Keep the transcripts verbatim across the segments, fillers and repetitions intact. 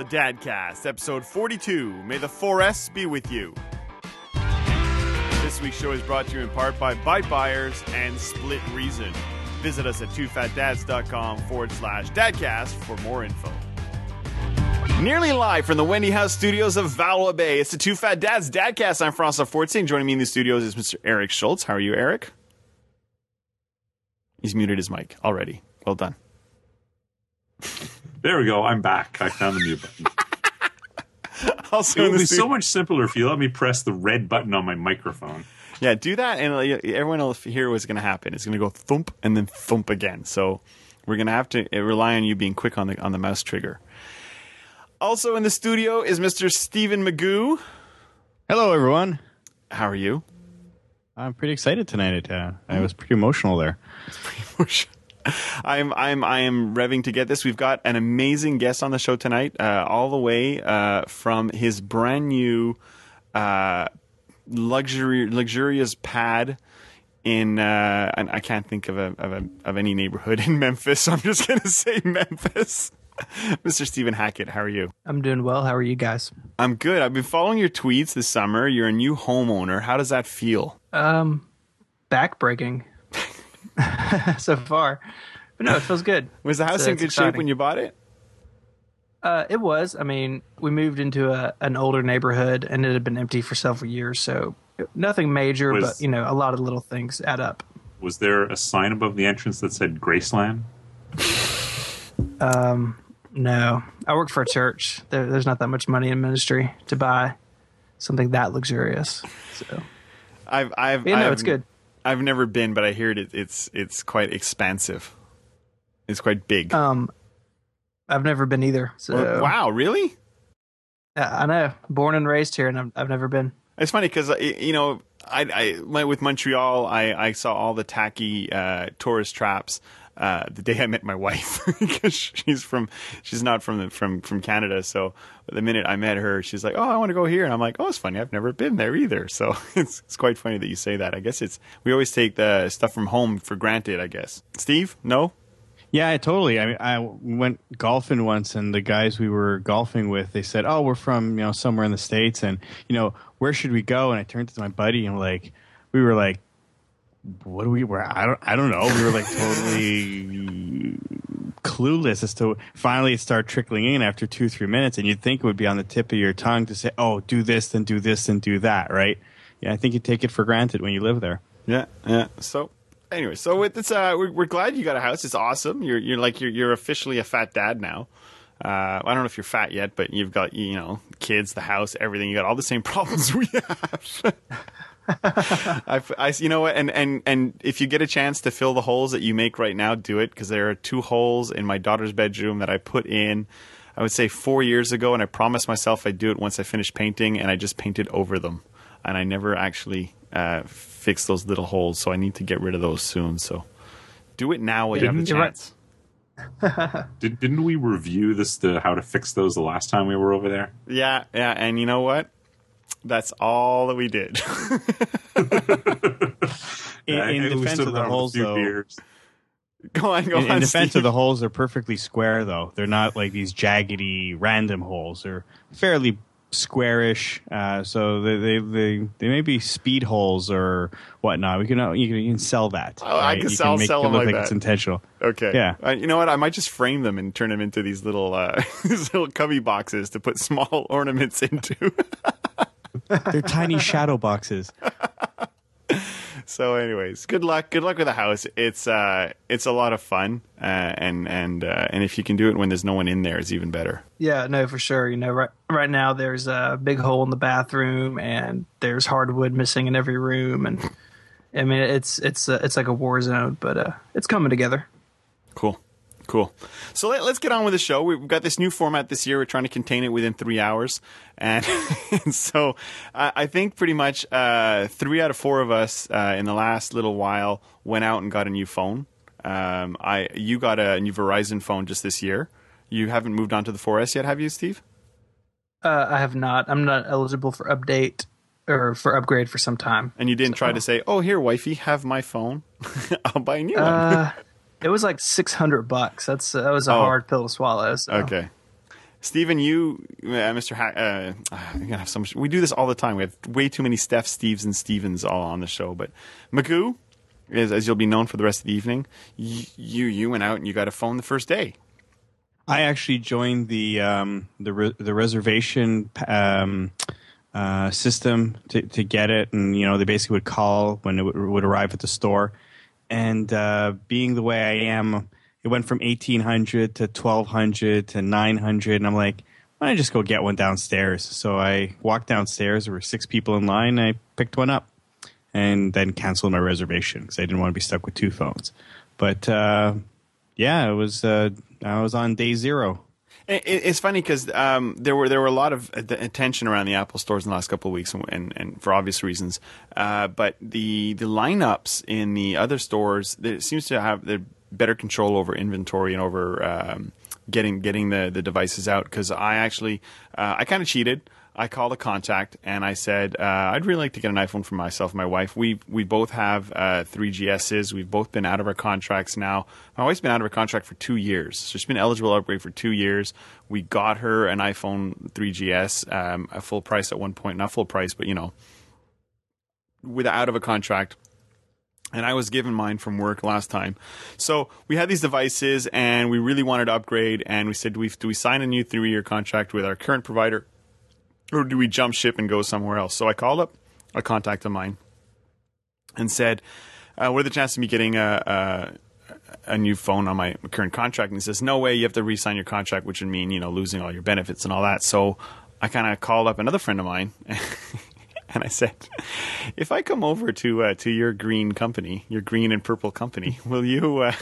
The Dadcast, episode forty-two. May the four S be with you. This week's show is brought to you in part by Byte Buyers and Split Reason. Visit us at two fat dads dot com forward slash dadcast for more info. Nearly live from the Wendy House studios of Valois Bay, it's the two Fat Dads Dadcast. I'm François Fortin. Joining me in the studios is Mister Eric Schultz. How are you, Eric? He's muted his mic already. Well done. There we go. I'm back. I found the mute button. Also, it would be so much simpler if you let me press the red button on my microphone. Yeah, do that, and everyone will hear what's going to happen. It's going to go thump and then thump again. So we're going to have to rely on you being quick on the on the mouse trigger. Also in the studio is Mister Stephen Magoo. Hello, everyone. How are you? I'm pretty excited tonight. Uh, I was pretty emotional there. It's pretty emotional. I'm I'm I am revving to get this. We've got an amazing guest on the show tonight, uh, all the way uh, from his brand new uh, luxury luxurious pad in uh, and I can't think of a, of a of any neighborhood in Memphis. So I'm just gonna say Memphis. Mister Stephen Hackett, how are you? I'm doing well. How are you guys? I'm good. I've been following your tweets this summer. You're a new homeowner. How does that feel? Um, backbreaking. So far, but no, it feels good. Was the house so in good exciting. shape when you bought it? Uh, it was. I mean, we moved into a, an older neighborhood, and it had been empty for several years, so nothing major, was, but you know, a lot of little things add up. Was there a sign above the entrance that said Graceland? Um, no. I work for a church. There, there's not that much money in ministry to buy something that luxurious. So, I've, I've, you know, I've, it's good. I've never been, but I hear it. It's it's quite expansive. It's quite big. Um, I've never been either. So well, wow, really? I, I know. Born and raised here, and I've, I've never been. It's funny because you know, I I with Montreal, I, I saw all the tacky uh, tourist traps uh, the day I met my wife because she's from she's not from the, from from Canada. So the minute I met her, she's like, "Oh, I want to go here," and I'm like, "Oh, it's funny. I've never been there either." So it's it's quite funny that you say that. I guess it's we always take the stuff from home for granted. I guess. Steve, no. Yeah, totally. I mean, I went golfing once, and the guys we were golfing with, they said, "Oh, we're from you know somewhere in the States, and you know where should we go?" And I turned to my buddy, and like we were like, "What do we? Where I don't, I don't know." We were like totally clueless as to. Finally, it started trickling in after two, three minutes, and you'd think it would be on the tip of your tongue to say, "Oh, do this, then do this, and do that," right? Yeah, I think you take it for granted when you live there. Yeah, yeah. So. Anyway, so with this, uh, we're, we're glad you got a house. It's awesome. You're you're like you're you're officially a fat dad now. Uh, I don't know if you're fat yet, but you've got you know kids, the house, everything. You got all the same problems we have. I, I, you know what? And and and if you get a chance to fill the holes that you make right now, do it because there are two holes in my daughter's bedroom that I put in. I would say four years ago, and I promised myself I'd do it once I finished painting, and I just painted over them, and I never actually. Uh, fix those little holes, so I need to get rid of those soon. So do it now while you have the chance. Right. Did, didn't we review this to how to fix those the last time we were over there? Yeah, yeah, and you know what? That's all that we did. in in defense of the holes, though. Beers. Go on, go in, on. In defense Steve. of the holes, they're perfectly square, though. They're not like these jaggedy random holes. They're fairly squarish, uh, so they, they they they may be speed holes or whatnot. We can you can, you can sell that. Oh, right? I can you sell can make sell it them look like that. It's intentional. Okay, yeah. Uh, you know what? I might just frame them and turn them into these little uh, these little cubby boxes to put small ornaments into. They're tiny shadow boxes. So, anyways, good luck. Good luck with the house. It's uh, it's a lot of fun, uh, and and uh, and if you can do it when there's no one in there, it's even better. Yeah, no, for sure. You know, right right now there's a big hole in the bathroom, and there's hardwood missing in every room, and I mean it's it's uh, it's like a war zone, but uh, it's coming together. Cool. Cool. So let, let's get on with the show. We've got this new format this year. We're trying to contain it within three hours. And, and so uh, I think pretty much uh, three out of four of us uh, in the last little while went out and got a new phone. Um, I You got a new Verizon phone just this year. You haven't moved on to the four S yet, have you, Steve? Uh, I have not. I'm not eligible for update or for upgrade for some time. And you didn't so. try to say, oh, here, wifey, have my phone. I'll buy a new one. Uh, It was like six hundred bucks. That's that was a oh. hard pill to swallow. So. Okay, Stephen, you, uh, Mister Hack, uh, I think I have so much. We do this all the time. We have way too many Steph, Steves, and Stevens all on the show. But Magoo, as, as you'll be known for the rest of the evening, you, you you went out and you got a phone the first day. I actually joined the um, the re- the reservation um, uh, system to, to get it, and you know they basically would call when it w- would arrive at the store. And uh, being the way I am, it went from eighteen hundred to twelve hundred to nine hundred. And I'm like, why don't I just go get one downstairs? So I walked downstairs. There were six people in line. I picked one up and then canceled my reservation because I didn't want to be stuck with two phones. But uh, yeah, it was uh, I was on day zero. It's funny because um, there were there were a lot of attention around the Apple stores in the last couple of weeks, and, and, and for obvious reasons. Uh, but the the lineups in the other stores, it seems to have they're better control over inventory and over um, getting getting the, the devices out. Because I actually uh, I kind of cheated. I called a contact and I said uh, I'd really like to get an iPhone for myself and my wife. We we both have uh, three G S's. We've both been out of our contracts now. My wife's been out of her contract for two years. So she's been eligible to upgrade for two years. We got her an iPhone three G S, um, a full price at one point, not full price, but you know, with out of a contract. And I was given mine from work last time. So we had these devices and we really wanted to upgrade. And we said, do we, do we sign a new three-year contract with our current provider? Or do we jump ship and go somewhere else? So I called up a contact of mine and said, uh, what are the chances of me getting a, a, a new phone on my current contract? And he says, no way. You have to re-sign your contract, which would mean, you know, losing all your benefits and all that. So I kind of called up another friend of mine and I said, if I come over to uh, to your green company, your green and purple company, will you uh,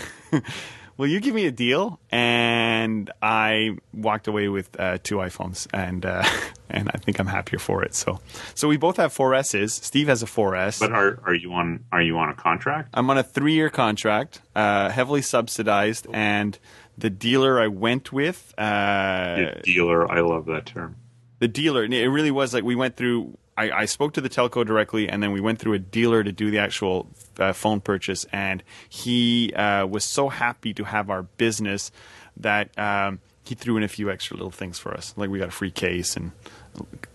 will you give me a deal? And I walked away with uh, two iPhones, and uh, and I think I'm happier for it. So, so we both have four S's. Steve has a four S. But are are you on are you on a contract? I'm on a three-year contract, uh, heavily subsidized, and the dealer I went with. Uh, the dealer, I love that term. The dealer. It really was like we went through. I, I spoke to the telco directly, and then we went through a dealer to do the actual uh, phone purchase. And he uh, was so happy to have our business that um, he threw in a few extra little things for us, like we got a free case, and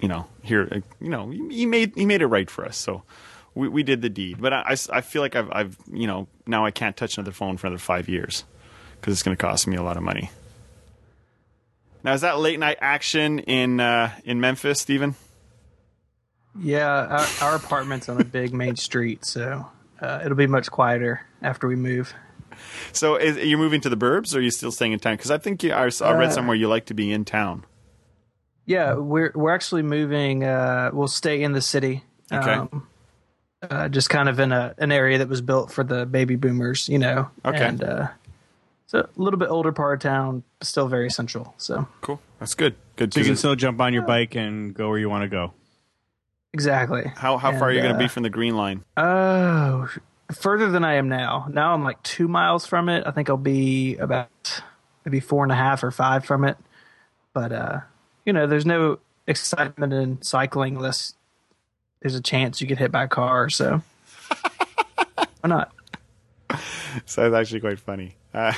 you know, here, uh, you know, he made he made it right for us. So we, we did the deed. But I, I, I feel like I've, I've you know now I can't touch another phone for another five years because it's going to cost me a lot of money. Now, is that late night action in uh, in Memphis, Stephen? Yeah, our, our apartment's on a big main street, so uh, it'll be much quieter after we move. So is, are you moving to the burbs, or are you still staying in town? Because I think you, I, I read uh, somewhere you like to be in town. Yeah, we're we're actually moving. Uh, we'll stay in the city. Okay. Um, uh, just kind of in a an area that was built for the baby boomers, you know. Okay. And uh, it's a little bit older part of town, but still very central. So cool. That's good. Good. So you can still jump on your bike and go where you want to go. Exactly. How how and, far are you uh, going to be from the green line? Oh, further than I am now. Now I'm like two miles from it. I think I'll be about maybe four and a half or five from it. But, uh, you know, there's no excitement in cycling unless there's a chance you get hit by a car. So why not? So that's actually quite funny. Uh,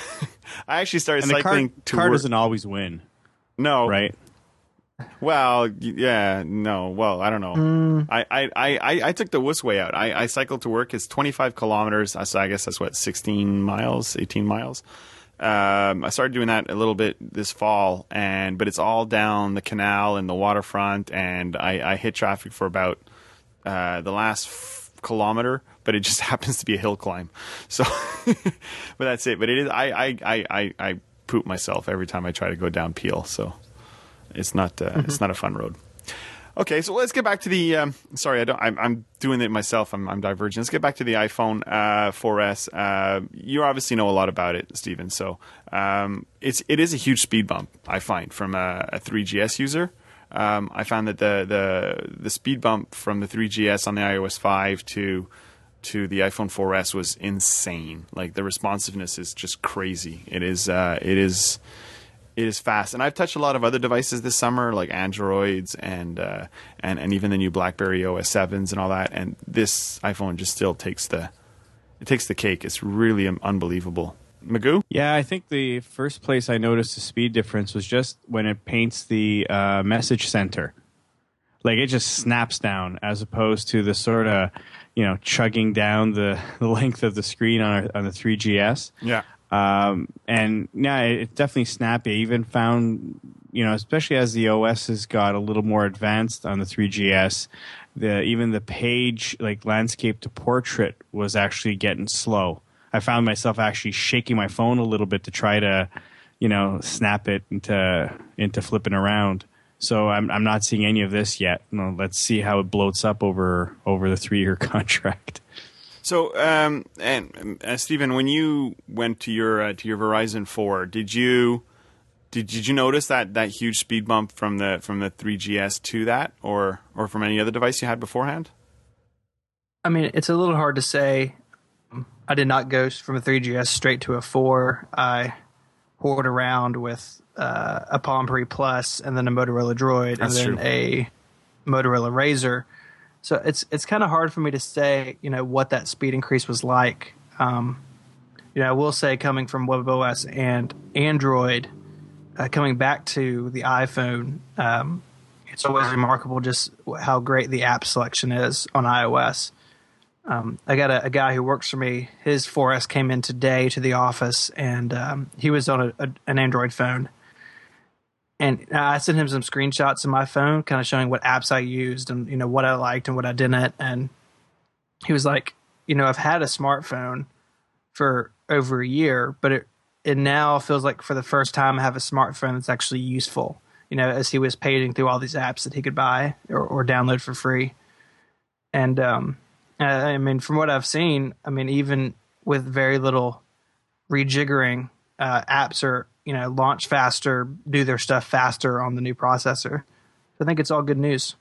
I actually started and cycling. The car, to car work. Doesn't always win. No. Right. Well, yeah, no. Well, I don't know. Mm. I, I, I, I took the wuss way out. I, I cycled to work. It's twenty-five kilometers. So I guess that's what, sixteen miles, eighteen miles. Um, I started doing that a little bit this fall, and but it's all down the canal and the waterfront, and I, I hit traffic for about uh, the last f- kilometer. But it just happens to be a hill climb. So, but that's it. But it is. I, I, I, I, I poop myself every time I try to go down Peel. So. It's not. Uh, mm-hmm. It's not a fun road. Okay, so let's get back to the. Um, sorry, I don't. I'm, I'm doing it myself. I'm, I'm diverging. Let's get back to the iPhone uh, four S. Uh, you obviously know a lot about it, Stephen. So um, it's it is a huge speed bump. I find from a, a three G S user. Um, I found that the the the speed bump from the three G S on the iOS five to to the iPhone four S was insane. Like the responsiveness is just crazy. It is. Uh, it is. It is fast, and I've touched a lot of other devices this summer, like Androids and uh, and and even the new BlackBerry O S sevens and all that. And this iPhone just still takes the it takes the cake. It's really unbelievable. Magoo? Yeah, I think the first place I noticed the speed difference was just when it paints the uh, message center. Like, it just snaps down as opposed to the sort of, you know, chugging down the, the length of the screen on, our, on the three G S. Yeah. Um, and, yeah, it's definitely snappy. I even found, you know, especially as the O S has got a little more advanced on the three G S, the even the page, like, landscape to portrait was actually getting slow. I found myself actually shaking my phone a little bit to try to, you know, snap it into into flipping around. So I'm I'm not seeing any of this yet. No, let's see how it bloats up over over the three year contract. So, um, and uh, Stephen, when you went to your uh, to your Verizon four, did you did did you notice that that huge speed bump from the from the three G S to that, or or from any other device you had beforehand? I mean, it's a little hard to say. I did not go from a three G S straight to a four. I hoard around with uh, a Palm Pre Plus and then a Motorola Droid That's and then true. a Motorola Razr. So it's it's kind of hard for me to say, you know, what that speed increase was like. Um, you know, I will say, coming from WebOS and Android, uh, coming back to the iPhone, um, it's always remarkable just how great the app selection is on iOS. Um, I got a, a guy who works for me. His four S came in today to the office, and um, he was on a, a, an Android phone. And I sent him some screenshots of my phone, kind of showing what apps I used and, you know, what I liked and what I didn't. And he was like, you know, I've had a smartphone for over a year, but it, it now feels like for the first time I have a smartphone that's actually useful, you know, as he was paging through all these apps that he could buy or, or download for free. And, um, Uh, I mean, from what I've seen, I mean, even with very little rejiggering, uh, apps are, you know, launch faster, do their stuff faster on the new processor. So I think it's all good news.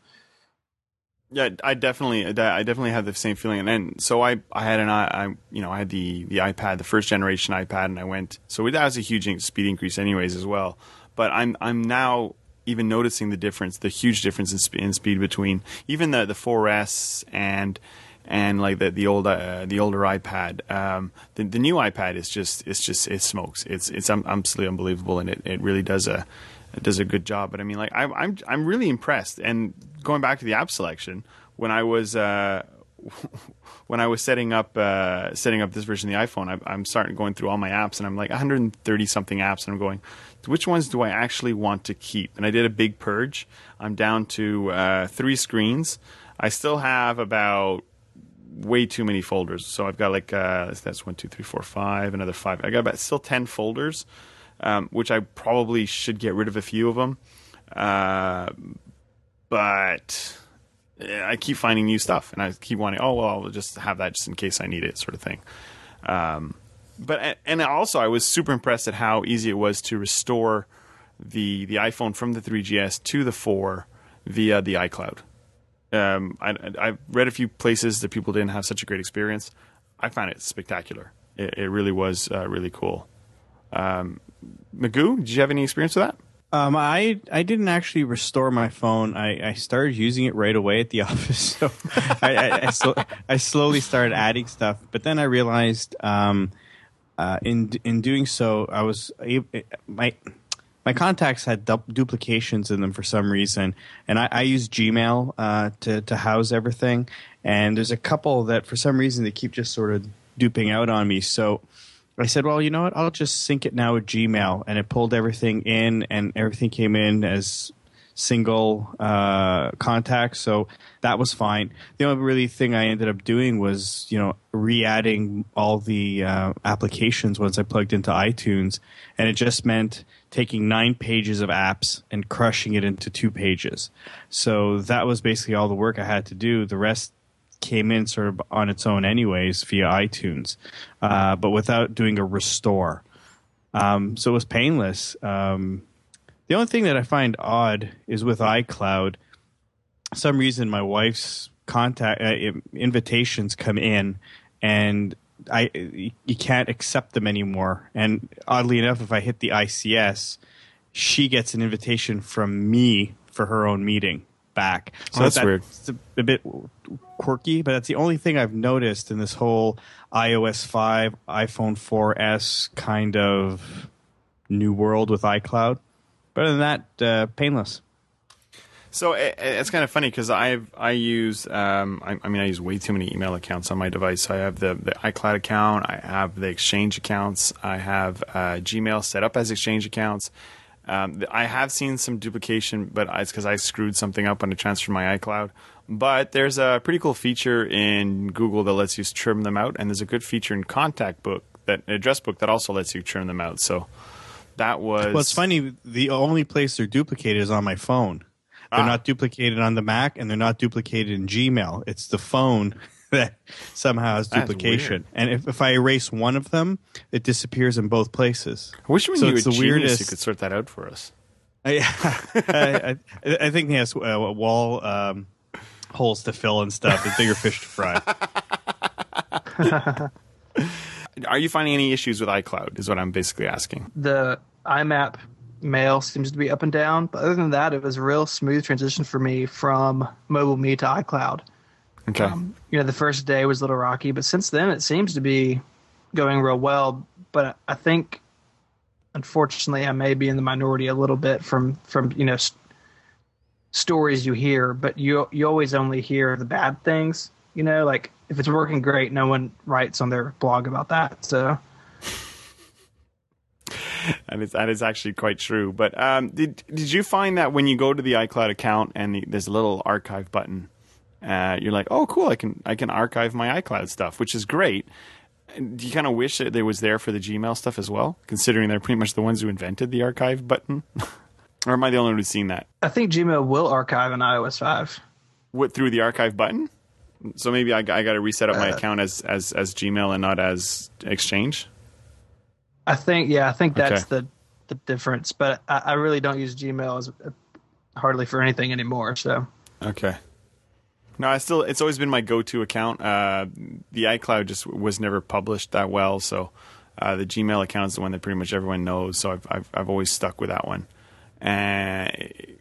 Yeah, I definitely, I definitely had the same feeling. And then, so I, I had an, I, you know, I had the, the iPad, the first generation iPad, and I went, so that was a huge speed increase anyways as well. But I'm, I'm now even noticing the difference, the huge difference in, sp- in speed between even the, the four S and, and like the the old uh, the older iPad, um, the the new iPad is just it's just it smokes. It's it's um, absolutely unbelievable, and it, it really does a it does a good job. But I mean, like I'm I'm I'm really impressed. And going back to the app selection, when I was uh, when I was setting up uh, setting up this version of the iPhone, I, I'm starting going through all my apps, and I'm like one hundred thirty something apps, and I'm going, which ones do I actually want to keep? And I did a big purge. I'm down to uh, three screens. I still have about way too many folders, so I've got like uh that's one two three four five, another five. I got about still ten folders, um which I probably should get rid of a few of them, uh but I keep finding new stuff, and I keep wanting, oh well, I'll just have that just in case I need it, sort of thing. Um but and also I was super impressed at how easy it was to restore the the iPhone from the three G S to the four via the iCloud. Um, I, I've read a few places that people didn't have such a great experience. I found it spectacular. It, it really was uh, really cool. Um, Magoo, did you have any experience with that? Um, I I didn't actually restore my phone. I, I started using it right away at the office. So I, I, I, sl- I slowly started adding stuff. But then I realized um, uh, in in doing so, I was my My contacts had du- duplications in them for some reason, and I, I use Gmail uh, to, to house everything, and there's a couple that for some reason they keep just sort of duping out on me. So I said, well, you know what, I'll just sync it now with Gmail, and it pulled everything in, and everything came in as single uh, contacts, so that was fine. The only really thing I ended up doing was, you know, re-adding all the uh, applications once I plugged into iTunes, and it just meant taking nine pages of apps and crushing it into two pages. So that was basically all the work I had to do. The rest came in sort of on its own anyways via iTunes, uh, but without doing a restore. Um, so it was painless. Um, the only thing that I find odd is with iCloud, for some reason my wife's contact uh, invitations come in, and I you can't accept them anymore. And oddly enough, if I hit the I C S, she gets an invitation from me for her own meeting. back. So oh, that's, that's weird. It's a, a bit quirky, but that's the only thing I've noticed in this whole i O S five, iPhone four S kind of new world with iCloud. But other than that, uh, painless. So it, it's kind of funny because I I use um, I, I mean I use way too many email accounts on my device. So I have the, the iCloud account, I have the Exchange accounts, I have uh, Gmail set up as Exchange accounts. Um, I have seen some duplication, but it's because I screwed something up when I transferred my iCloud. But there's a pretty cool feature in Google that lets you trim them out, and there's a good feature in Contact Book, that address book, that also lets you trim them out. So that was. Well, it's funny. The only place they're duplicated is on my phone. They're not duplicated on the Mac, and they're not duplicated in Gmail. It's the phone that somehow has duplication. And if, if I erase one of them, it disappears in both places. I wish when so you were the weirdest. You could sort that out for us. I, I, I, I think he has uh, wall um, holes to fill and stuff. It's bigger fish to fry. Are you finding any issues with iCloud is what I'm basically asking. The I map mail seems to be up and down, but other than that, it was a real smooth transition for me from mobile me to iCloud. Okay. Um, you know, the first day was a little rocky, but since then it seems to be going real well. But I think, unfortunately, I may be in the minority a little bit from from you know st- stories you hear, but you you always only hear the bad things. You know, like if it's working great, no one writes on their blog about that. So. And it's, that is actually quite true. But um, did did you find that when you go to the iCloud account and the, there's a little archive button, uh, you're like, oh, cool, I can I can archive my iCloud stuff, which is great. Do you kind of wish that there was there for the Gmail stuff as well, considering they're pretty much the ones who invented the archive button? Or am I the only one who's seen that? I think Gmail will archive in i O S five. What, through the archive button? So maybe I, I got to reset up my uh, account as, as, as Gmail and not as Exchange? I think, yeah, I think that's okay. the, the difference. But I, I really don't use Gmail as, uh, hardly for anything anymore. So okay, no, I still it's always been my go-to account. Uh, the iCloud just was never published that well, so uh, the Gmail account is the one that pretty much everyone knows. So I've I've, I've always stuck with that one, and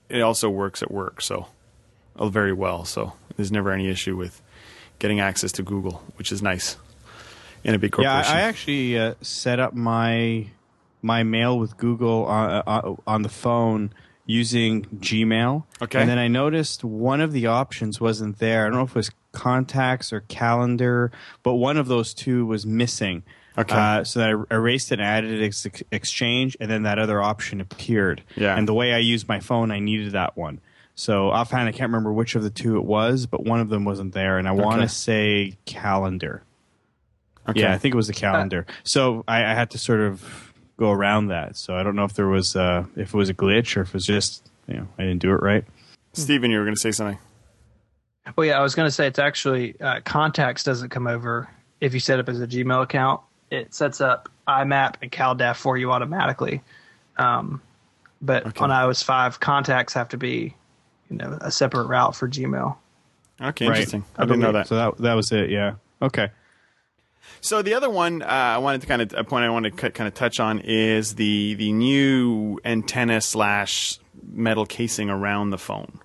it also works at work so oh, very well. So there's never any issue with getting access to Google, which is nice. In a big corporation. Yeah, I actually uh, set up my my mail with Google on, uh, on the phone using Gmail. Okay. And then I noticed one of the options wasn't there. I don't know if it was contacts or calendar, but one of those two was missing. Okay. Uh, so then I erased it and added it ex- Exchange, and then that other option appeared. Yeah. And the way I used my phone, I needed that one. So offhand, I can't remember which of the two it was, but one of them wasn't there. And I want to okay. say calendar. Okay. Yeah, I think it was the calendar. So I, I had to sort of go around that. So I don't know if there was uh, if it was a glitch or if it was just, you know, I didn't do it right. Stephen, you were going to say something. Well, yeah, I was going to say it's actually uh, contacts doesn't come over if you set up as a Gmail account. It sets up I map and CalDef for you automatically. Um, but okay. on i O S five, contacts have to be, you know, a separate route for Gmail. Okay, right. Interesting. I, I didn't know that. So that that was it. Yeah. Okay. So the other one uh, I wanted to kind of a point I wanted to kind of touch on is the the new antenna slash metal casing around the phone,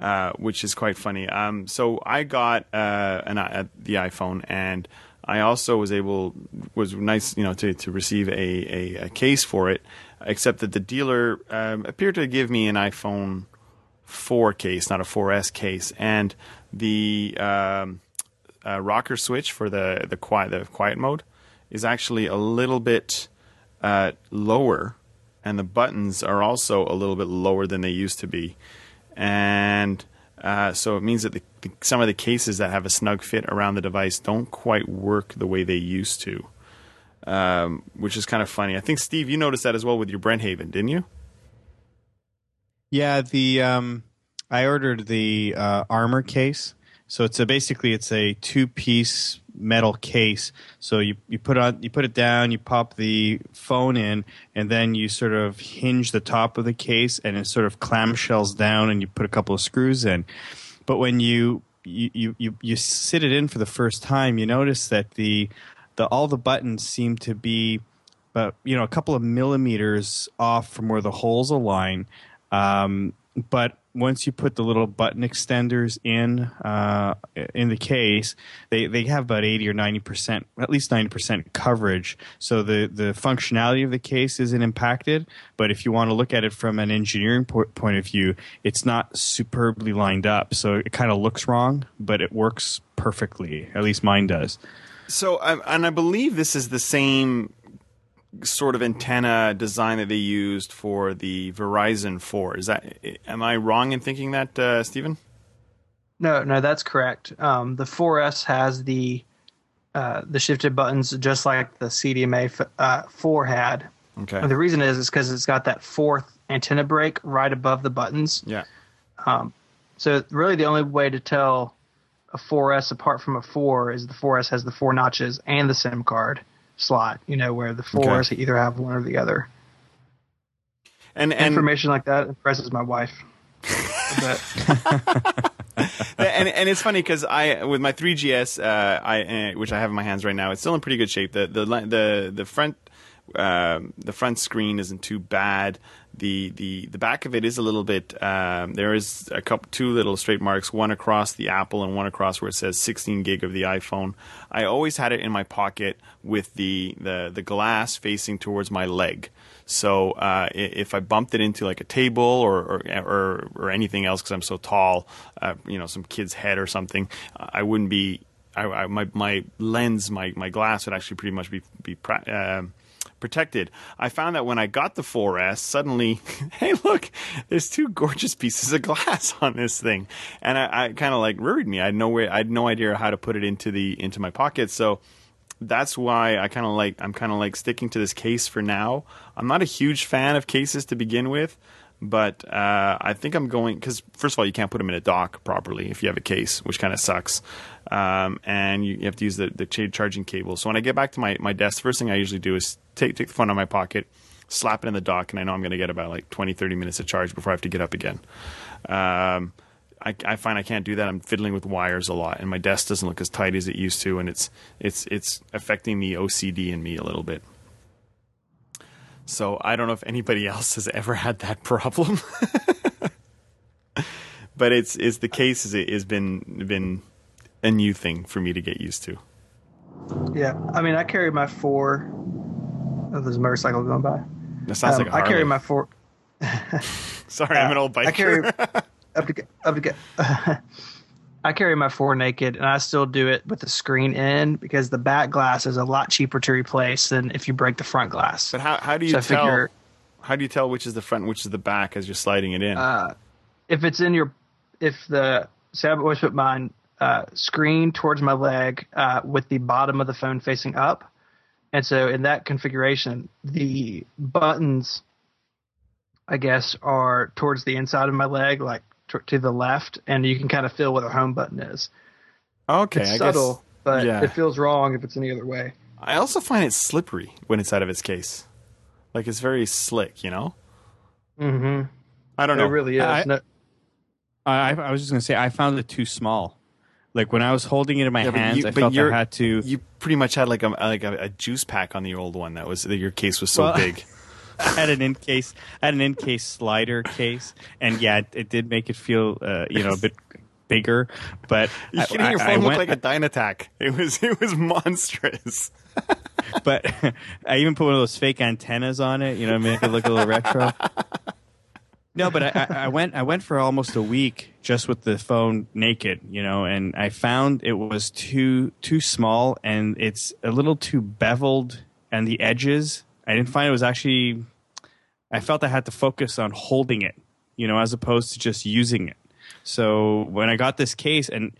uh, which is quite funny. Um, so I got uh, an uh, the iPhone, and I also was able was nice you know to to receive a, a, a case for it. Except that the dealer um, appeared to give me an iPhone four case, not a four S case, and the um, Uh, rocker switch for the the quiet the quiet mode is actually a little bit uh, lower, and the buttons are also a little bit lower than they used to be, and uh, so it means that the, the, some of the cases that have a snug fit around the device don't quite work the way they used to, um, which is kind of funny. I think Steve, you noticed that as well with your Brenthaven, didn't you? Yeah, the um, I ordered the uh, Armor case. So it's a, basically it's a two-piece metal case. So you, you put on you put it down, you pop the phone in, and then you sort of hinge the top of the case, and it sort of clamshells down, and you put a couple of screws in. But when you you you, you, you sit it in for the first time, you notice that the the all the buttons seem to be, but you know, a couple of millimeters off from where the holes align. Um, but once you put the little button extenders in uh, in the case, they, they have about eighty or ninety percent, at least ninety percent coverage. So the, the functionality of the case isn't impacted. But if you want to look at it from an engineering po- point of view, it's not superbly lined up. So it kind of looks wrong, but it works perfectly. At least mine does. So, and I believe this is the same sort of antenna design that they used for the Verizon four. Is that, am I wrong in thinking that, uh, Stephen? No, no, that's correct. Um, the four S has the uh, the shifted buttons just like the C D M A uh, four had. Okay. And the reason is is because it's got that fourth antenna break right above the buttons. Yeah. Um, so really, the only way to tell a four S apart from a four is the four S has the four notches and the SIM card slot, you know, where the fours okay. either have one or the other. And, and information like that impresses my wife. and and it's funny because I, with my three G S, uh, I which I have in my hands right now, it's still in pretty good shape. The the the the front um, the front screen isn't too bad. The, the the back of it is a little bit. Um, there is a couple, two little straight marks, one across the Apple and one across where it says sixteen gig of the iPhone. I always had it in my pocket with the the, the glass facing towards my leg. So uh, if I bumped it into like a table or or or, or anything else, because I'm so tall, uh, you know, some kid's head or something, I wouldn't be. I, I my my lens, my my glass would actually pretty much be be. Pra- uh, protected. I found that when I got the four S, suddenly, hey, look, there's two gorgeous pieces of glass on this thing, and I, I kind of like worried me. I had no way, I had no idea how to put it into the into my pocket. So that's why I kind of like I'm kind of like sticking to this case for now. I'm not a huge fan of cases to begin with, but uh, I think I'm going because first of all, you can't put them in a dock properly if you have a case, which kind of sucks. Um, and you, you have to use the, the charging cable. So when I get back to my, my desk, first thing I usually do is take take the phone out of my pocket, slap it in the dock, and I know I'm going to get about like twenty, thirty minutes of charge before I have to get up again. Um, I, I find I can't do that. I'm fiddling with wires a lot, and my desk doesn't look as tight as it used to, and it's it's it's affecting the O C D in me a little bit. So I don't know if anybody else has ever had that problem, but it's it's the case is it has been been. a new thing for me to get used to. Yeah, I mean, I carry my four. Oh, there's a motorcycle going by. That sounds um, like a Harley. I carry my four. Sorry, uh, I'm an old biker. I carry up to up to. Uh, I carry my four naked, and I still do it with the screen in because the back glass is a lot cheaper to replace than if you break the front glass. But how how do you so tell? Figure, how do you tell which is the front, and which is the back as you're sliding it in? Uh, if it's in your, if the say I've always put mine. Uh, screen towards my leg uh, with the bottom of the phone facing up. And so in that configuration, the buttons, I guess, are towards the inside of my leg, like t- to the left, and you can kind of feel where the home button is. Okay. It's I subtle, guess, but yeah. It feels wrong if it's any other way. I also find it slippery when it's out of its case. Like, it's very slick, you know? Mm-hmm. I don't it know. It really is. I, no- I, I was just going to say, I found it too small. Like when I was holding it in my yeah, hands, you, I felt I had to. You pretty much had like a like a, a juice pack on the old one. That was that your case was so well, big. I had an in case, I had an in case slider case, and yeah, it, it did make it feel uh, you know a bit bigger. But you I, I, your phone I looked went, like a Dynatac. It was it was monstrous. But I even put one of those fake antennas on it. You know, make it look a little retro. No, but I, I went. I went for almost a week just with the phone naked, you know, and I found it was too too small and it's a little too beveled and the edges. I didn't find it was actually. I felt I had to focus on holding it, you know, as opposed to just using it. So when I got this case, and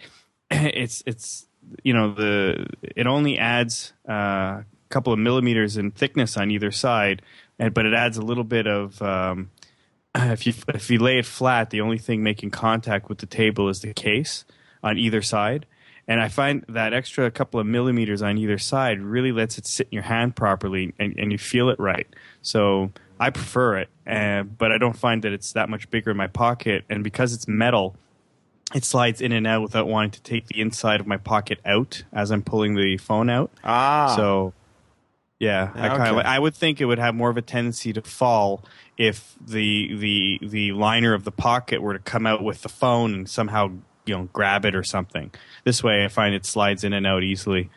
it's it's you know the it only adds uh, a couple of millimeters in thickness on either side, and but it adds a little bit of. Um, If you if you lay it flat, the only thing making contact with the table is the case on either side. And I find that extra couple of millimeters on either side really lets it sit in your hand properly and, and you feel it right. So I prefer it, uh, but I don't find that it's that much bigger in my pocket. And because it's metal, it slides in and out without wanting to take the inside of my pocket out as I'm pulling the phone out. Ah. So Yeah, I kind of. Okay. I would think it would have more of a tendency to fall if the the the liner of the pocket were to come out with the phone and somehow, you know, grab it or something. This way, I find it slides in and out easily.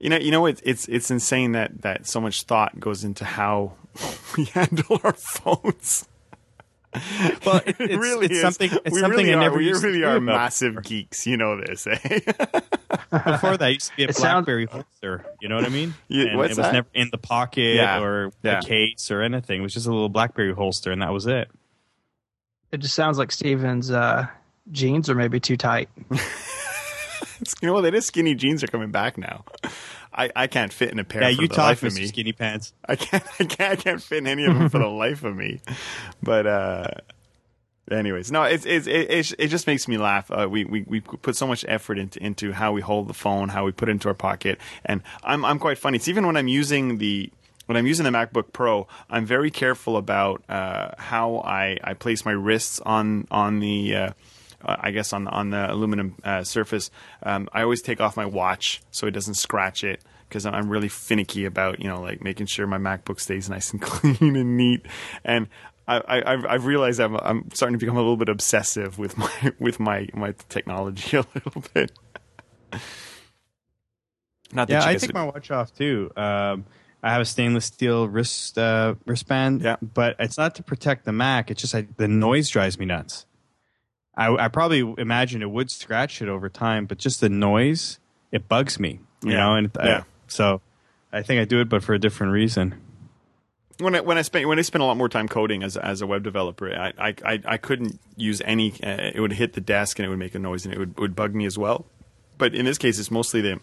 You know, you know, it's it's it's insane that that so much thought goes into how we handle our phones. Well, it, it's, it really it's is. something. It's we something really I never are. We used really to are massive before. geeks. You know this, eh? Before that, I used to be a BlackBerry sounds... holster. You know what I mean? You, and what's it was that? never in the pocket yeah. or yeah. the case or anything. It was just a little BlackBerry holster, and that was it. It just sounds like Stephen's uh, jeans are maybe too tight. You know, that is skinny jeans are coming back now. I, I can't fit in a pair. Yeah, for you the talk life of me. Skinny pants. I can't, I can't. I can't fit in any of them for the life of me. But uh, anyways, no. It's it's it, it just makes me laugh. Uh, we we we put so much effort into into how we hold the phone, how we put it into our pocket, and I'm I'm quite funny. It's even when I'm using the when I'm using the MacBook Pro, I'm very careful about uh, how I, I place my wrists on on the. Uh, I guess on on the aluminum uh, surface, um, I always take off my watch so it doesn't scratch it, because I'm really finicky about, you know, like making sure my MacBook stays nice and clean and neat. And I, I I've realized I'm I'm starting to become a little bit obsessive with my with my my technology a little bit. Not that yeah, I take would. my watch off too. Um, I have a stainless steel wrist uh, wristband, yeah. but it's not to protect the Mac. It's just I, the noise drives me nuts. I, I probably imagine it would scratch it over time, but just the noise, it bugs me, you yeah. know. And yeah. I, so, I think I do it, but for a different reason. When I when I spent when I spent a lot more time coding as as a web developer, I I I couldn't use any. Uh, it would hit the desk and it would make a noise and it would would bug me as well. But in this case, it's mostly the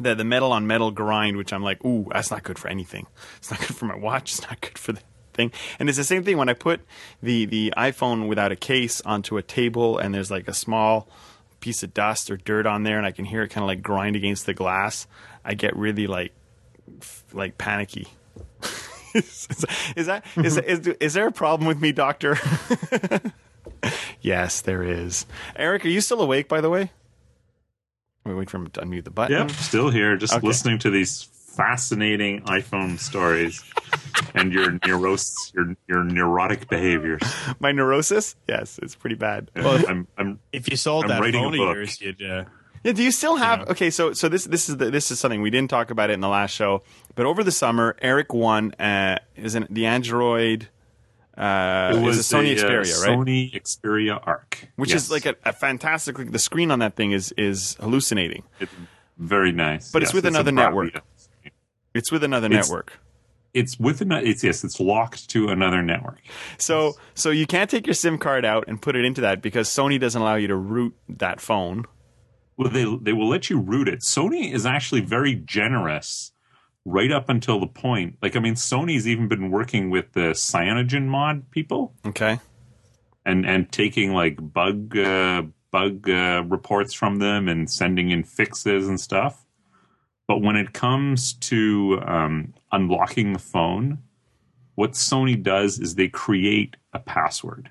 the the metal on metal grind, which I'm like, ooh, that's not good for anything. It's not good for my watch. It's not good for the. Thing. And it's the same thing when I put the, the iPhone without a case onto a table and there's like a small piece of dust or dirt on there and I can hear it kind of like grind against the glass. I get really like like panicky. is, is that is, is is there a problem with me, doctor? Yes, there is. Eric, are you still awake, by the way? We wait for him to unmute the button. Yep, still here, just okay. listening to these fascinating iPhone stories and your neurosis, your your neurotic behaviors. My neurosis? Yes, it's pretty bad. Well, I'm, I'm, if you sold I'm that phone of yours, you'd. Uh, yeah, do you still have? You know. Okay, so so this this is the, this is something we didn't talk about it in the last show, but over the summer, Eric won uh, is an, the Android. Uh, it was a Sony the, uh, Xperia, right? Sony Xperia Arc, which yes. is like a, a fantastic. Like, the screen on that thing is is hallucinating. It's very nice, but yes, it's with it's another network. Problem, yeah. It's with another it's, network. It's with another. It's yes. It's locked to another network. So so you can't take your SIM card out and put it into that because Sony doesn't allow you to root that phone. Well, they they will let you root it. Sony is actually very generous, right up until the point. Like I mean, Sony's even been working with the Cyanogen mod people. Okay. And and taking like bug uh, bug uh, reports from them and sending in fixes and stuff. But when it comes to um, unlocking the phone, what Sony does is they create a password.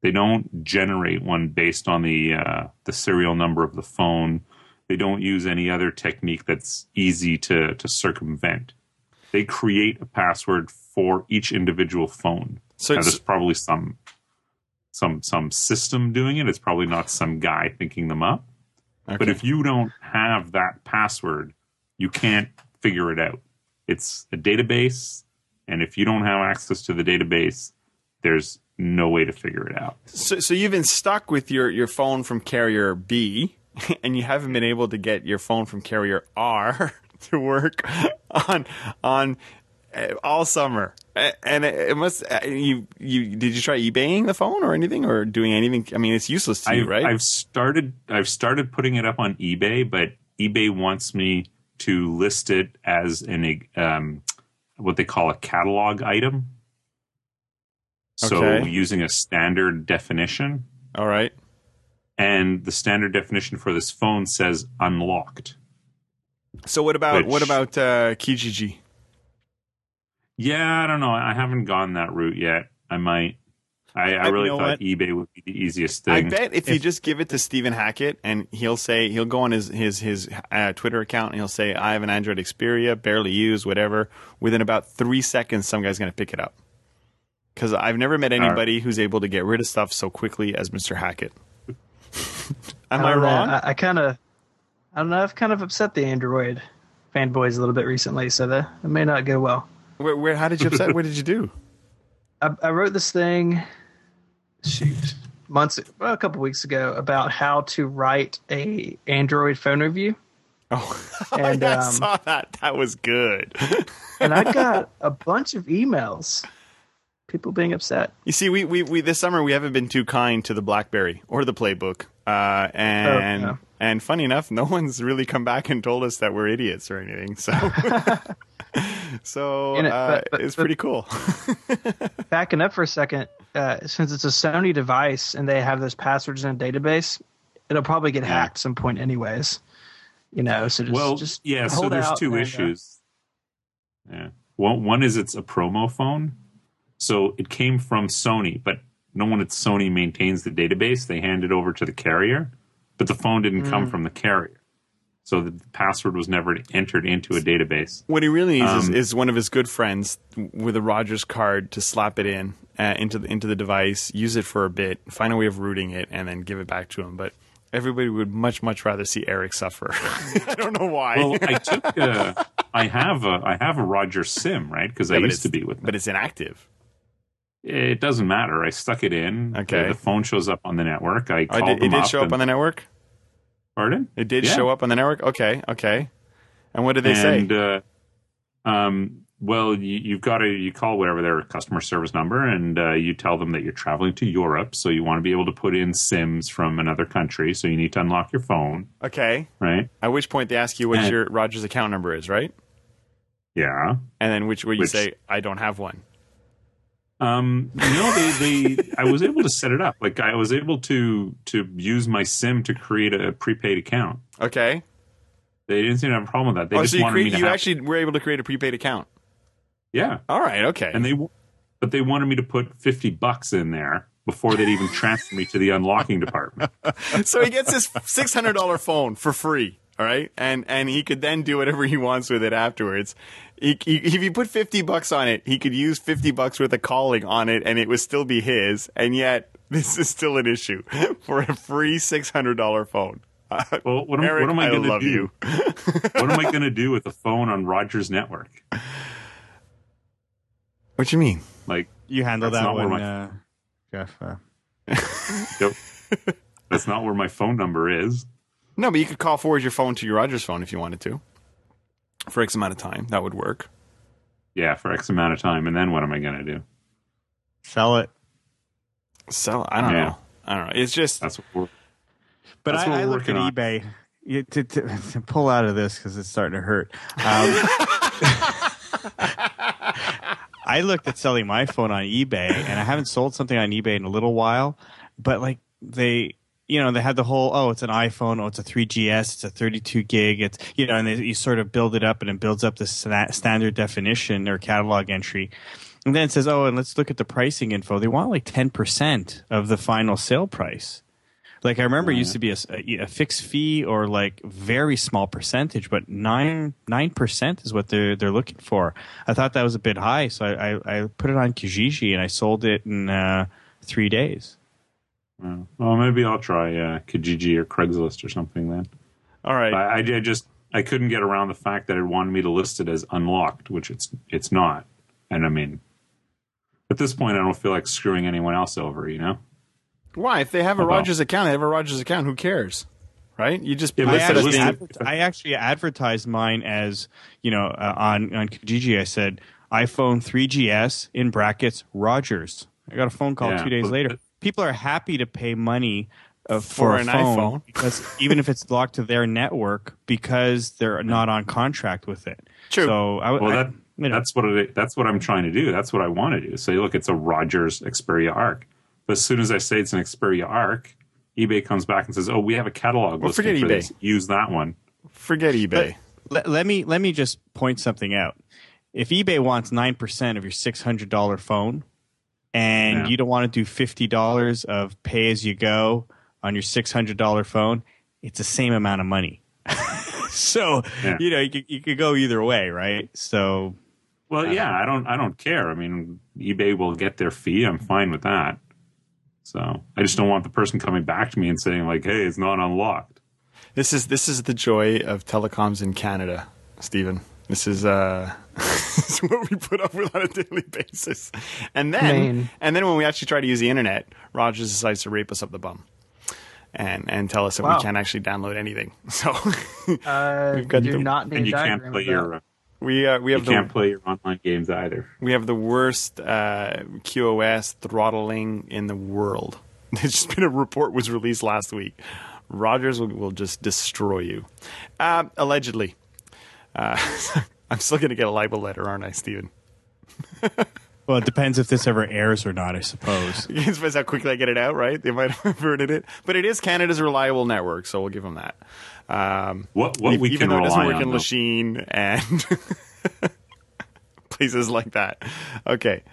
They don't generate one based on the uh, the serial number of the phone. They don't use any other technique that's easy to, to circumvent. They create a password for each individual phone. So now, there's probably some some some system doing it. It's probably not some guy thinking them up. Okay. But if you don't have that password, you can't figure it out. It's a database, and if you don't have access to the database, there's no way to figure it out. So, so you've been stuck with your, your phone from carrier B, and you haven't been able to get your phone from carrier R to work on on uh, all summer. And it, it must uh, you you did you try eBaying the phone or anything or doing anything? I mean, it's useless to I've, you, right? I've started I've started putting it up on eBay, but eBay wants me to list it as an um, what they call a catalog item. So okay. using a standard definition. All right. And the standard definition for this phone says unlocked. So what about which, what about uh, Kijiji? Yeah, I don't know. I haven't gone that route yet. I might. I, I really you know thought what? eBay would be the easiest thing. I bet if, if you just give it to Stephen Hackett and he'll say, he'll go on his his his uh, Twitter account and he'll say, I have an Android Xperia, barely used, whatever. Within about three seconds, some guy's going to pick it up. Because I've never met anybody right. who's able to get rid of stuff so quickly as Mister Hackett. Am I, I wrong? Know. I, I kind of, I don't know. I've kind of upset the Android fanboys a little bit recently, so that it may not go well. Where? Where? How did you upset? What did you do? I, I wrote this thing. Shoot, months well, a couple weeks ago about how to write a Android phone review. Oh, and, I um, saw that. That was good. And I got a bunch of emails, people being upset. You see, we, we we this summer we haven't been too kind to the BlackBerry or the Playbook, uh, and oh, no. and funny enough, no one's really come back and told us that we're idiots or anything. So. So it, uh, but, but, it's but, pretty cool. Backing up for a second, uh, since it's a Sony device and they have those passwords in a database, it'll probably get hacked at some point anyways. You know, so just, well, just yeah. So there's two issues. Go. Yeah, one one is it's a promo phone, so it came from Sony, but no one at Sony maintains the database. They hand it over to the carrier, but the phone didn't mm. come from the carrier. So the password was never entered into a database. What he really needs um, is, is one of his good friends with a Rogers card to slap it in uh, into the into the device, use it for a bit, find a way of rooting it, and then give it back to him. But everybody would much much rather see Eric suffer. I don't know why. Well, I took uh, I have a I have a Rogers SIM, right? Because yeah, I used to be with them. But it's inactive. It doesn't matter. I stuck it in. Okay. The phone shows up on the network. I called oh, it, did, them it did up show up on the network. Pardon? It did yeah. show up on the network? Okay, okay. And what did they and, say? Uh, um, well, you, you've got to you call whatever their customer service number, and uh, you tell them that you're traveling to Europe, so you want to be able to put in SIMs from another country, so you need to unlock your phone. Okay. Right? At which point they ask you what and, your Rogers account number is, right? Yeah. And then which where you which, say, I don't have one. Um, you know, they, they, I was able to set it up. Like I was able to, to use my SIM to create a prepaid account. Okay. They didn't seem to have a problem with that. They oh, just so you wanted cre- me to you have actually were able to create a prepaid account. Yeah. All right. Okay. And they, but they wanted me to put fifty bucks in there before they'd even transfer me to the unlocking department. So he gets this six hundred dollar phone for free. All right. And, and he could then do whatever he wants with it afterwards. He, he, if you put fifty bucks on it, he could use fifty bucks worth of calling on it and it would still be his. And yet this is still an issue for a free six hundred dollar phone. Uh, well, what am, Eric, what am I, I love do? you. What am I going to do with a phone on Rogers Network? What you mean? Like you handle that one, my, uh, Jeff. Uh... Yep. That's not where my phone number is. No, but you could call forward your phone to your Rogers phone if you wanted to. For X amount of time. That would work. Yeah, for X amount of time. And then what am I going to do? Sell it. Sell it? I don't yeah. know. I don't know. It's just... That's what we're, but that's I, what we're I looked at on. eBay you, to, to, to pull out of this because it's starting to hurt. Um, I looked at selling my phone on eBay, and I haven't sold something on eBay in a little while. But like they... You know, they had the whole, oh, it's an iPhone, oh, it's a three G S, it's a thirty-two gig, it's, you know, and they, you sort of build it up and it builds up the standard definition or catalog entry. And then it says, oh, and let's look at the pricing info. They want like ten percent of the final sale price. Like I remember it used to be a, a, a fixed fee or like very small percentage, but nine, nine percent is what they're, they're looking for. I thought that was a bit high, so I, I, I put it on Kijiji and I sold it in uh, three days. Well, maybe I'll try uh, Kijiji or Craigslist or something then. All right. I, I just I couldn't get around the fact that it wanted me to list it as unlocked, which it's it's not. And I mean, at this point, I don't feel like screwing anyone else over, you know? Why? If they have a About. Rogers account, they have a Rogers account. Who cares? Right? You just yeah, I, actually adver- I actually advertised mine as, you know, uh, on, on Kijiji, I said, iPhone three G S in brackets Rogers. I got a phone call yeah, two days but, later. People are happy to pay money uh, for, for an iPhone, because even if it's locked to their network, because they're not on contract with it. True. So I, well, that, I, you know. that's what it, that's what I'm trying to do. That's what I want to do. Say, so look, it's a Rogers Xperia Arc. But as soon as I say it's an Xperia Arc, eBay comes back and says, "Oh, we have a catalog. Well, forget for eBay. This. Use that one. Forget eBay. Let, let me let me just point something out. If eBay wants nine percent of your six hundred dollar phone." and yeah. you don't want to do fifty dollars of pay-as-you-go on your six hundred dollar phone, it's the same amount of money. So, yeah. you know, you could, you could go either way, right? So, well, uh, yeah, I don't, I don't care. I mean, eBay will get their fee. I'm fine with that. So I just don't want the person coming back to me and saying like, hey, it's not unlocked. This is, this is the joy of telecoms in Canada, Stephen. This is, uh, this is what we put up with on a daily basis. And then, Maine. and then when we actually try to use the internet, Rogers decides to rape us up the bum. And and tell us that wow. we can't actually download anything. So uh, we've got the, not and you can't play your uh, we uh, we have you the, can't play your online games either. We have the worst uh, Q O S throttling in the world. There's just been a report was released last week. Rogers will, will just destroy you, uh, allegedly. Uh, I'm still going to get a libel letter, aren't I, Stephen? Well, it depends if this ever airs or not, I suppose. It depends how quickly I get it out, right? They might have averted it. But it is Canada's reliable network, so we'll give them that. Um, what what if, we even can though it doesn't work on, in Lachine and places like that. Okay.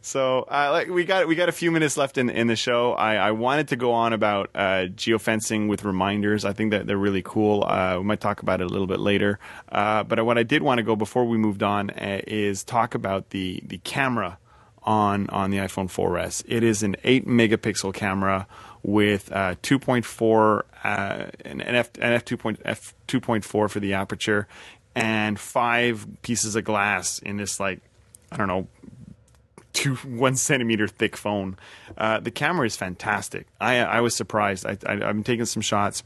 So uh, like we got we got a few minutes left in in the show. I, I wanted to go on about uh, geofencing with reminders. I think that they're really cool. Uh, we might talk about it a little bit later. Uh, but what I did want to go before we moved on uh, is talk about the the camera on on the iPhone four S. It is an eight megapixel camera with uh, two point four uh, an f an f two point f two point four for the aperture and five pieces of glass in this like I don't know. Two one centimeter thick phone. Uh, the camera is fantastic. I I was surprised. I, I I'm taking some shots,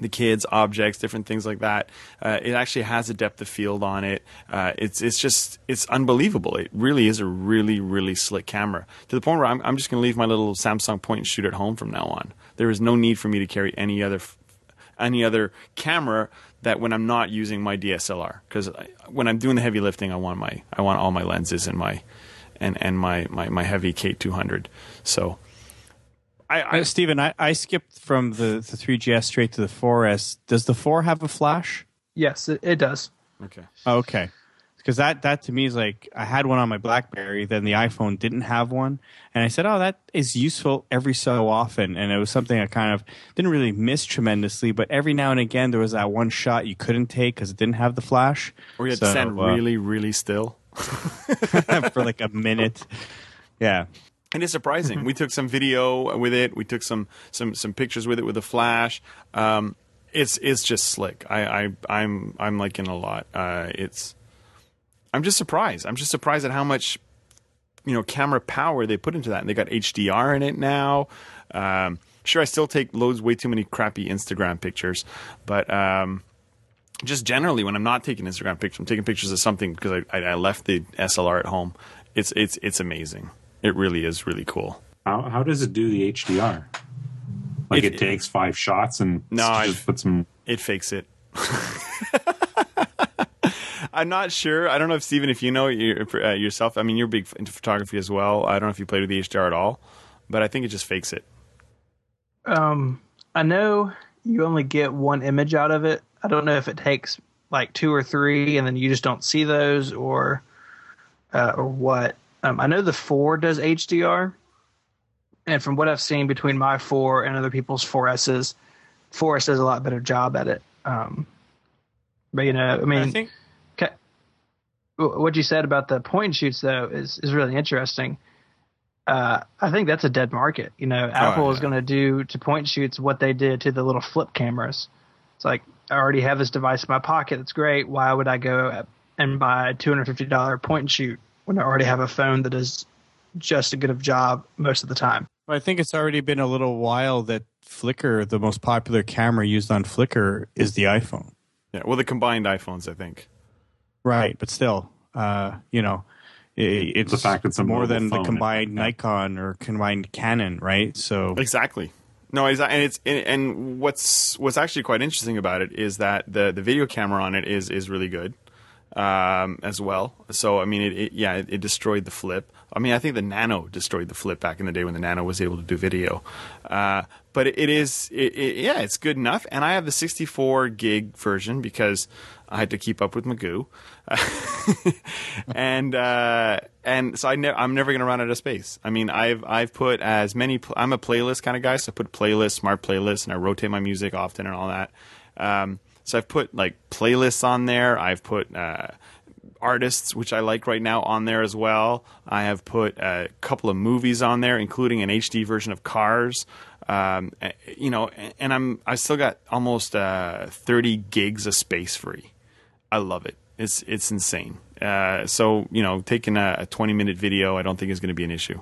the kids, objects, different things like that. Uh, it actually has a depth of field on it. Uh, it's it's just it's unbelievable. It really is a really really slick camera to the point where I'm I'm just gonna leave my little Samsung point and shoot at home from now on. There is no need for me to carry any other any other camera that when I'm not using my D S L R because when I'm doing the heavy lifting, I want my I want all my lenses and my and and my, my, my heavy K two hundred. So, I, I uh, Stephen, I, I skipped from the, the three G S straight to the four S. Does the four have a flash? Yes, it, it does. Okay. Okay. Because that, that to me is like, I had one on my BlackBerry, then the iPhone didn't have one. And I said, oh, that is useful every so often. And it was something I kind of didn't really miss tremendously. But every now and again, there was that one shot you couldn't take because it didn't have the flash. Or you had so, to stand uh, really, really still. For like a minute. Yeah. And it's surprising. We took some video with it. We took some some some pictures with it with a flash. Um, it's it's just slick. I, I I'm I'm liking it a lot. Uh, it's I'm just surprised. I'm just surprised at how much you know camera power they put into that. And they got H D R in it now. Um, sure, I still take loads way too many crappy Instagram pictures, but. Um, Just generally, when I'm not taking Instagram pictures, I'm taking pictures of something because I, I, I left the S L R at home. It's it's it's amazing. It really is really cool. How how does it do the H D R? Like it, it takes five shots and no, just put some. It fakes it. I'm not sure. I don't know if Stephen, if you know yourself. I mean, you're big into photography as well. I don't know if you played with the H D R at all, but I think it just fakes it. Um, I know you only get one image out of it. I don't know if it takes like two or three and then you just don't see those or uh, or what. Um, I know the four does H D R. And from what I've seen between my four and other people's four S's, four S does a lot better job at it. Um, but, you know, I mean, I think ca- what you said about the point and shoots, though, is, is really interesting. Uh, I think that's a dead market. You know, Apple oh, is going to do to point and shoots what they did to the little flip cameras. It's like, I already have this device in my pocket. It's great. Why would I go and buy a two hundred fifty dollar point and shoot when I already have a phone that does just a good of job most of the time? Well, I think it's already been a little while that Flickr, the most popular camera used on Flickr, is the iPhone. Yeah, well, the combined iPhones, I think. Right, but still, uh, you know, it, it's the fact it's more than the combined Nikon or combined Canon, right? So exactly. No, and it's and what's what's actually quite interesting about it is that the, the video camera on it is is really good um, as well. So I mean, it, it yeah, it, it destroyed the flip. I mean, I think the Nano destroyed the flip back in the day when the Nano was able to do video. Uh, but it, it is, it, it, yeah, it's good enough. And I have the sixty-four gig version because I had to keep up with Magoo. and uh, and so I ne- I'm never going to run out of space. I mean, I've I've put as many pl- – I'm a playlist kind of guy, so I put playlists, smart playlists, and I rotate my music often and all that. Um, so I've put, like, playlists on there. I've put uh, – artists, which I like right now, on there as well. I have put a couple of movies on there, including an H D version of Cars. Um, you know, and I'm I still got almost uh, thirty gigs of space free. I love it. It's it's insane. Uh, so you know, taking a, a twenty minute video, I don't think is going to be an issue.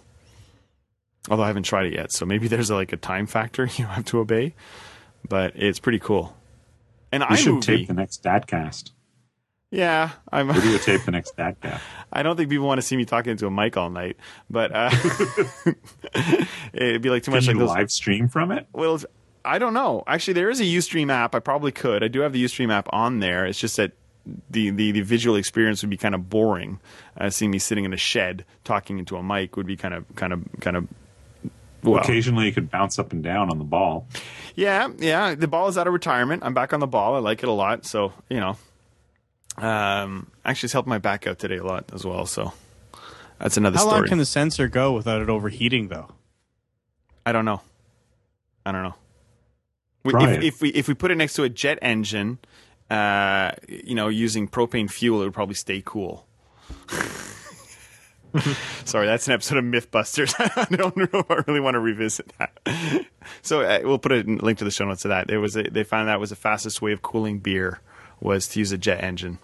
Although I haven't tried it yet, so maybe there's a, like a time factor you have to obey. But it's pretty cool. And I should take the next Dadcast. Yeah, I'm videotape the next back now. I don't think people want to see me talking to a mic all night, but uh, it'd be like too Can much. Can you like live stream from it? Well, I don't know. Actually, there is a UStream app. I probably could. I do have the UStream app on there. It's just that the the, the visual experience would be kind of boring. Uh, seeing me sitting in a shed talking into a mic would be kind of kind of kind of. Well, occasionally you could bounce up and down on the ball. Yeah, yeah. The ball is out of retirement. I'm back on the ball. I like it a lot. So you know. Um, actually, it's helped my back out today a lot as well, so that's another story. How long can the sensor go without it overheating, though? I don't know. I don't know. If, if we if we put it next to a jet engine, uh, you know, using propane fuel, it would probably stay cool. Sorry, that's an episode of Mythbusters. I don't know if I really want to revisit that. So uh, we'll put a link to the show notes of that. It was a, they found that was the fastest way of cooling beer. Was to use a jet engine,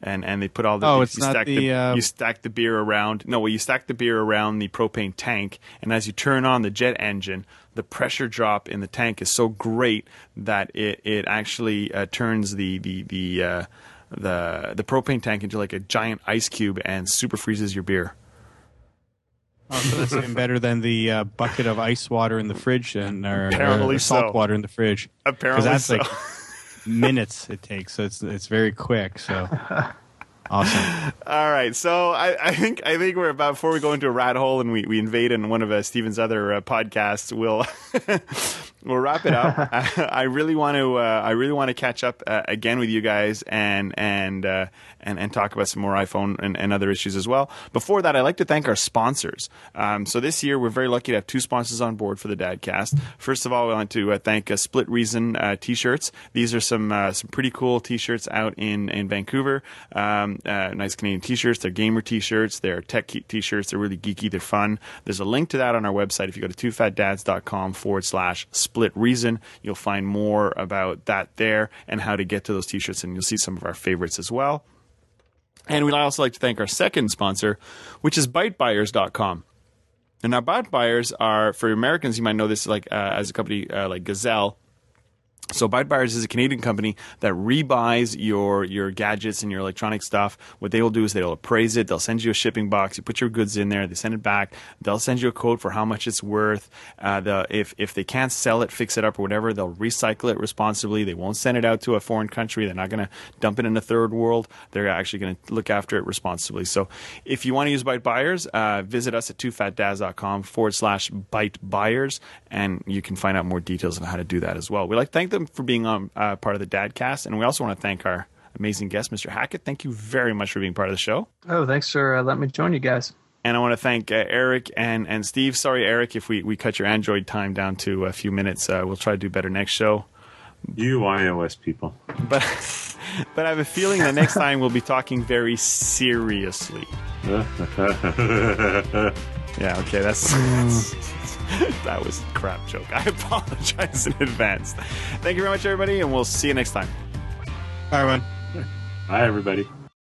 and and they put all the oh, it's you not stack the, the uh, you stack the beer around. No, well, you stack the beer around the propane tank, and as you turn on the jet engine, the pressure drop in the tank is so great that it it actually uh, turns the the the uh, the the propane tank into like a giant ice cube and super freezes your beer. Oh, so that's even better than the uh, bucket of ice water in the fridge and or, apparently or salt so. water in the fridge. Apparently, that's so. Like, minutes it takes, so it's it's very quick. So awesome. All right, so I, I think I think we're about before we go into a rat hole and we, we invade in one of uh, Stephen's other uh, podcasts. We'll we'll wrap it up. I, I really want to uh, I really want to catch up uh, again with you guys and and uh, and and talk about some more iPhone and, and other issues as well. Before that, I'd like to thank our sponsors. Um, so this year, we're very lucky to have two sponsors on board for the Dadcast. First of all, we want to uh, thank uh, Split Reason uh, T-shirts. These are some uh, some pretty cool T-shirts out in in Vancouver. Um, Uh, nice Canadian T-shirts. They're gamer T-shirts. They're tech T-shirts. They're really geeky. They're fun. There's a link to that on our website. If you go to two fat dads dot com forward slash split reason, you'll find more about that there and how to get to those T-shirts, and you'll see some of our favorites as well. And we'd also like to thank our second sponsor, which is byte buyers dot com. And now Byte Buyers are, for Americans, you might know this like uh, as a company uh, like Gazelle. So Byte Buyers is a Canadian company that rebuys your your gadgets and your electronic stuff. What they will do is they'll appraise it. They'll send you a shipping box. You put your goods in there. They send it back. They'll send you a quote for how much it's worth. Uh, the, if if they can't sell it, fix it up or whatever, they'll recycle it responsibly. They won't send it out to a foreign country. They're not going to dump it in the third world. They're actually going to look after it responsibly. So if you want to use Byte Buyers, uh, visit us at two fat dads dot com forward slash Byte Buyers, and you can find out more details on how to do that as well. We like to thank them for being on uh, part of the Dadcast, and we also want to thank our amazing guest, Mister Hackett. Thank you very much for being part of the show. Oh, thanks for uh, letting me join you guys. And I want to thank uh, Eric and, and Steve. Sorry, Eric, if we, we cut your Android time down to a few minutes. Uh, we'll try to do better next show. You iOS people. But but I have a feeling that next time we'll be talking very seriously. Yeah, okay, that's... that's that was a crap joke. I apologize in advance. Thank you very much, everybody, and we'll see you next time. Bye, everyone. Bye, everybody.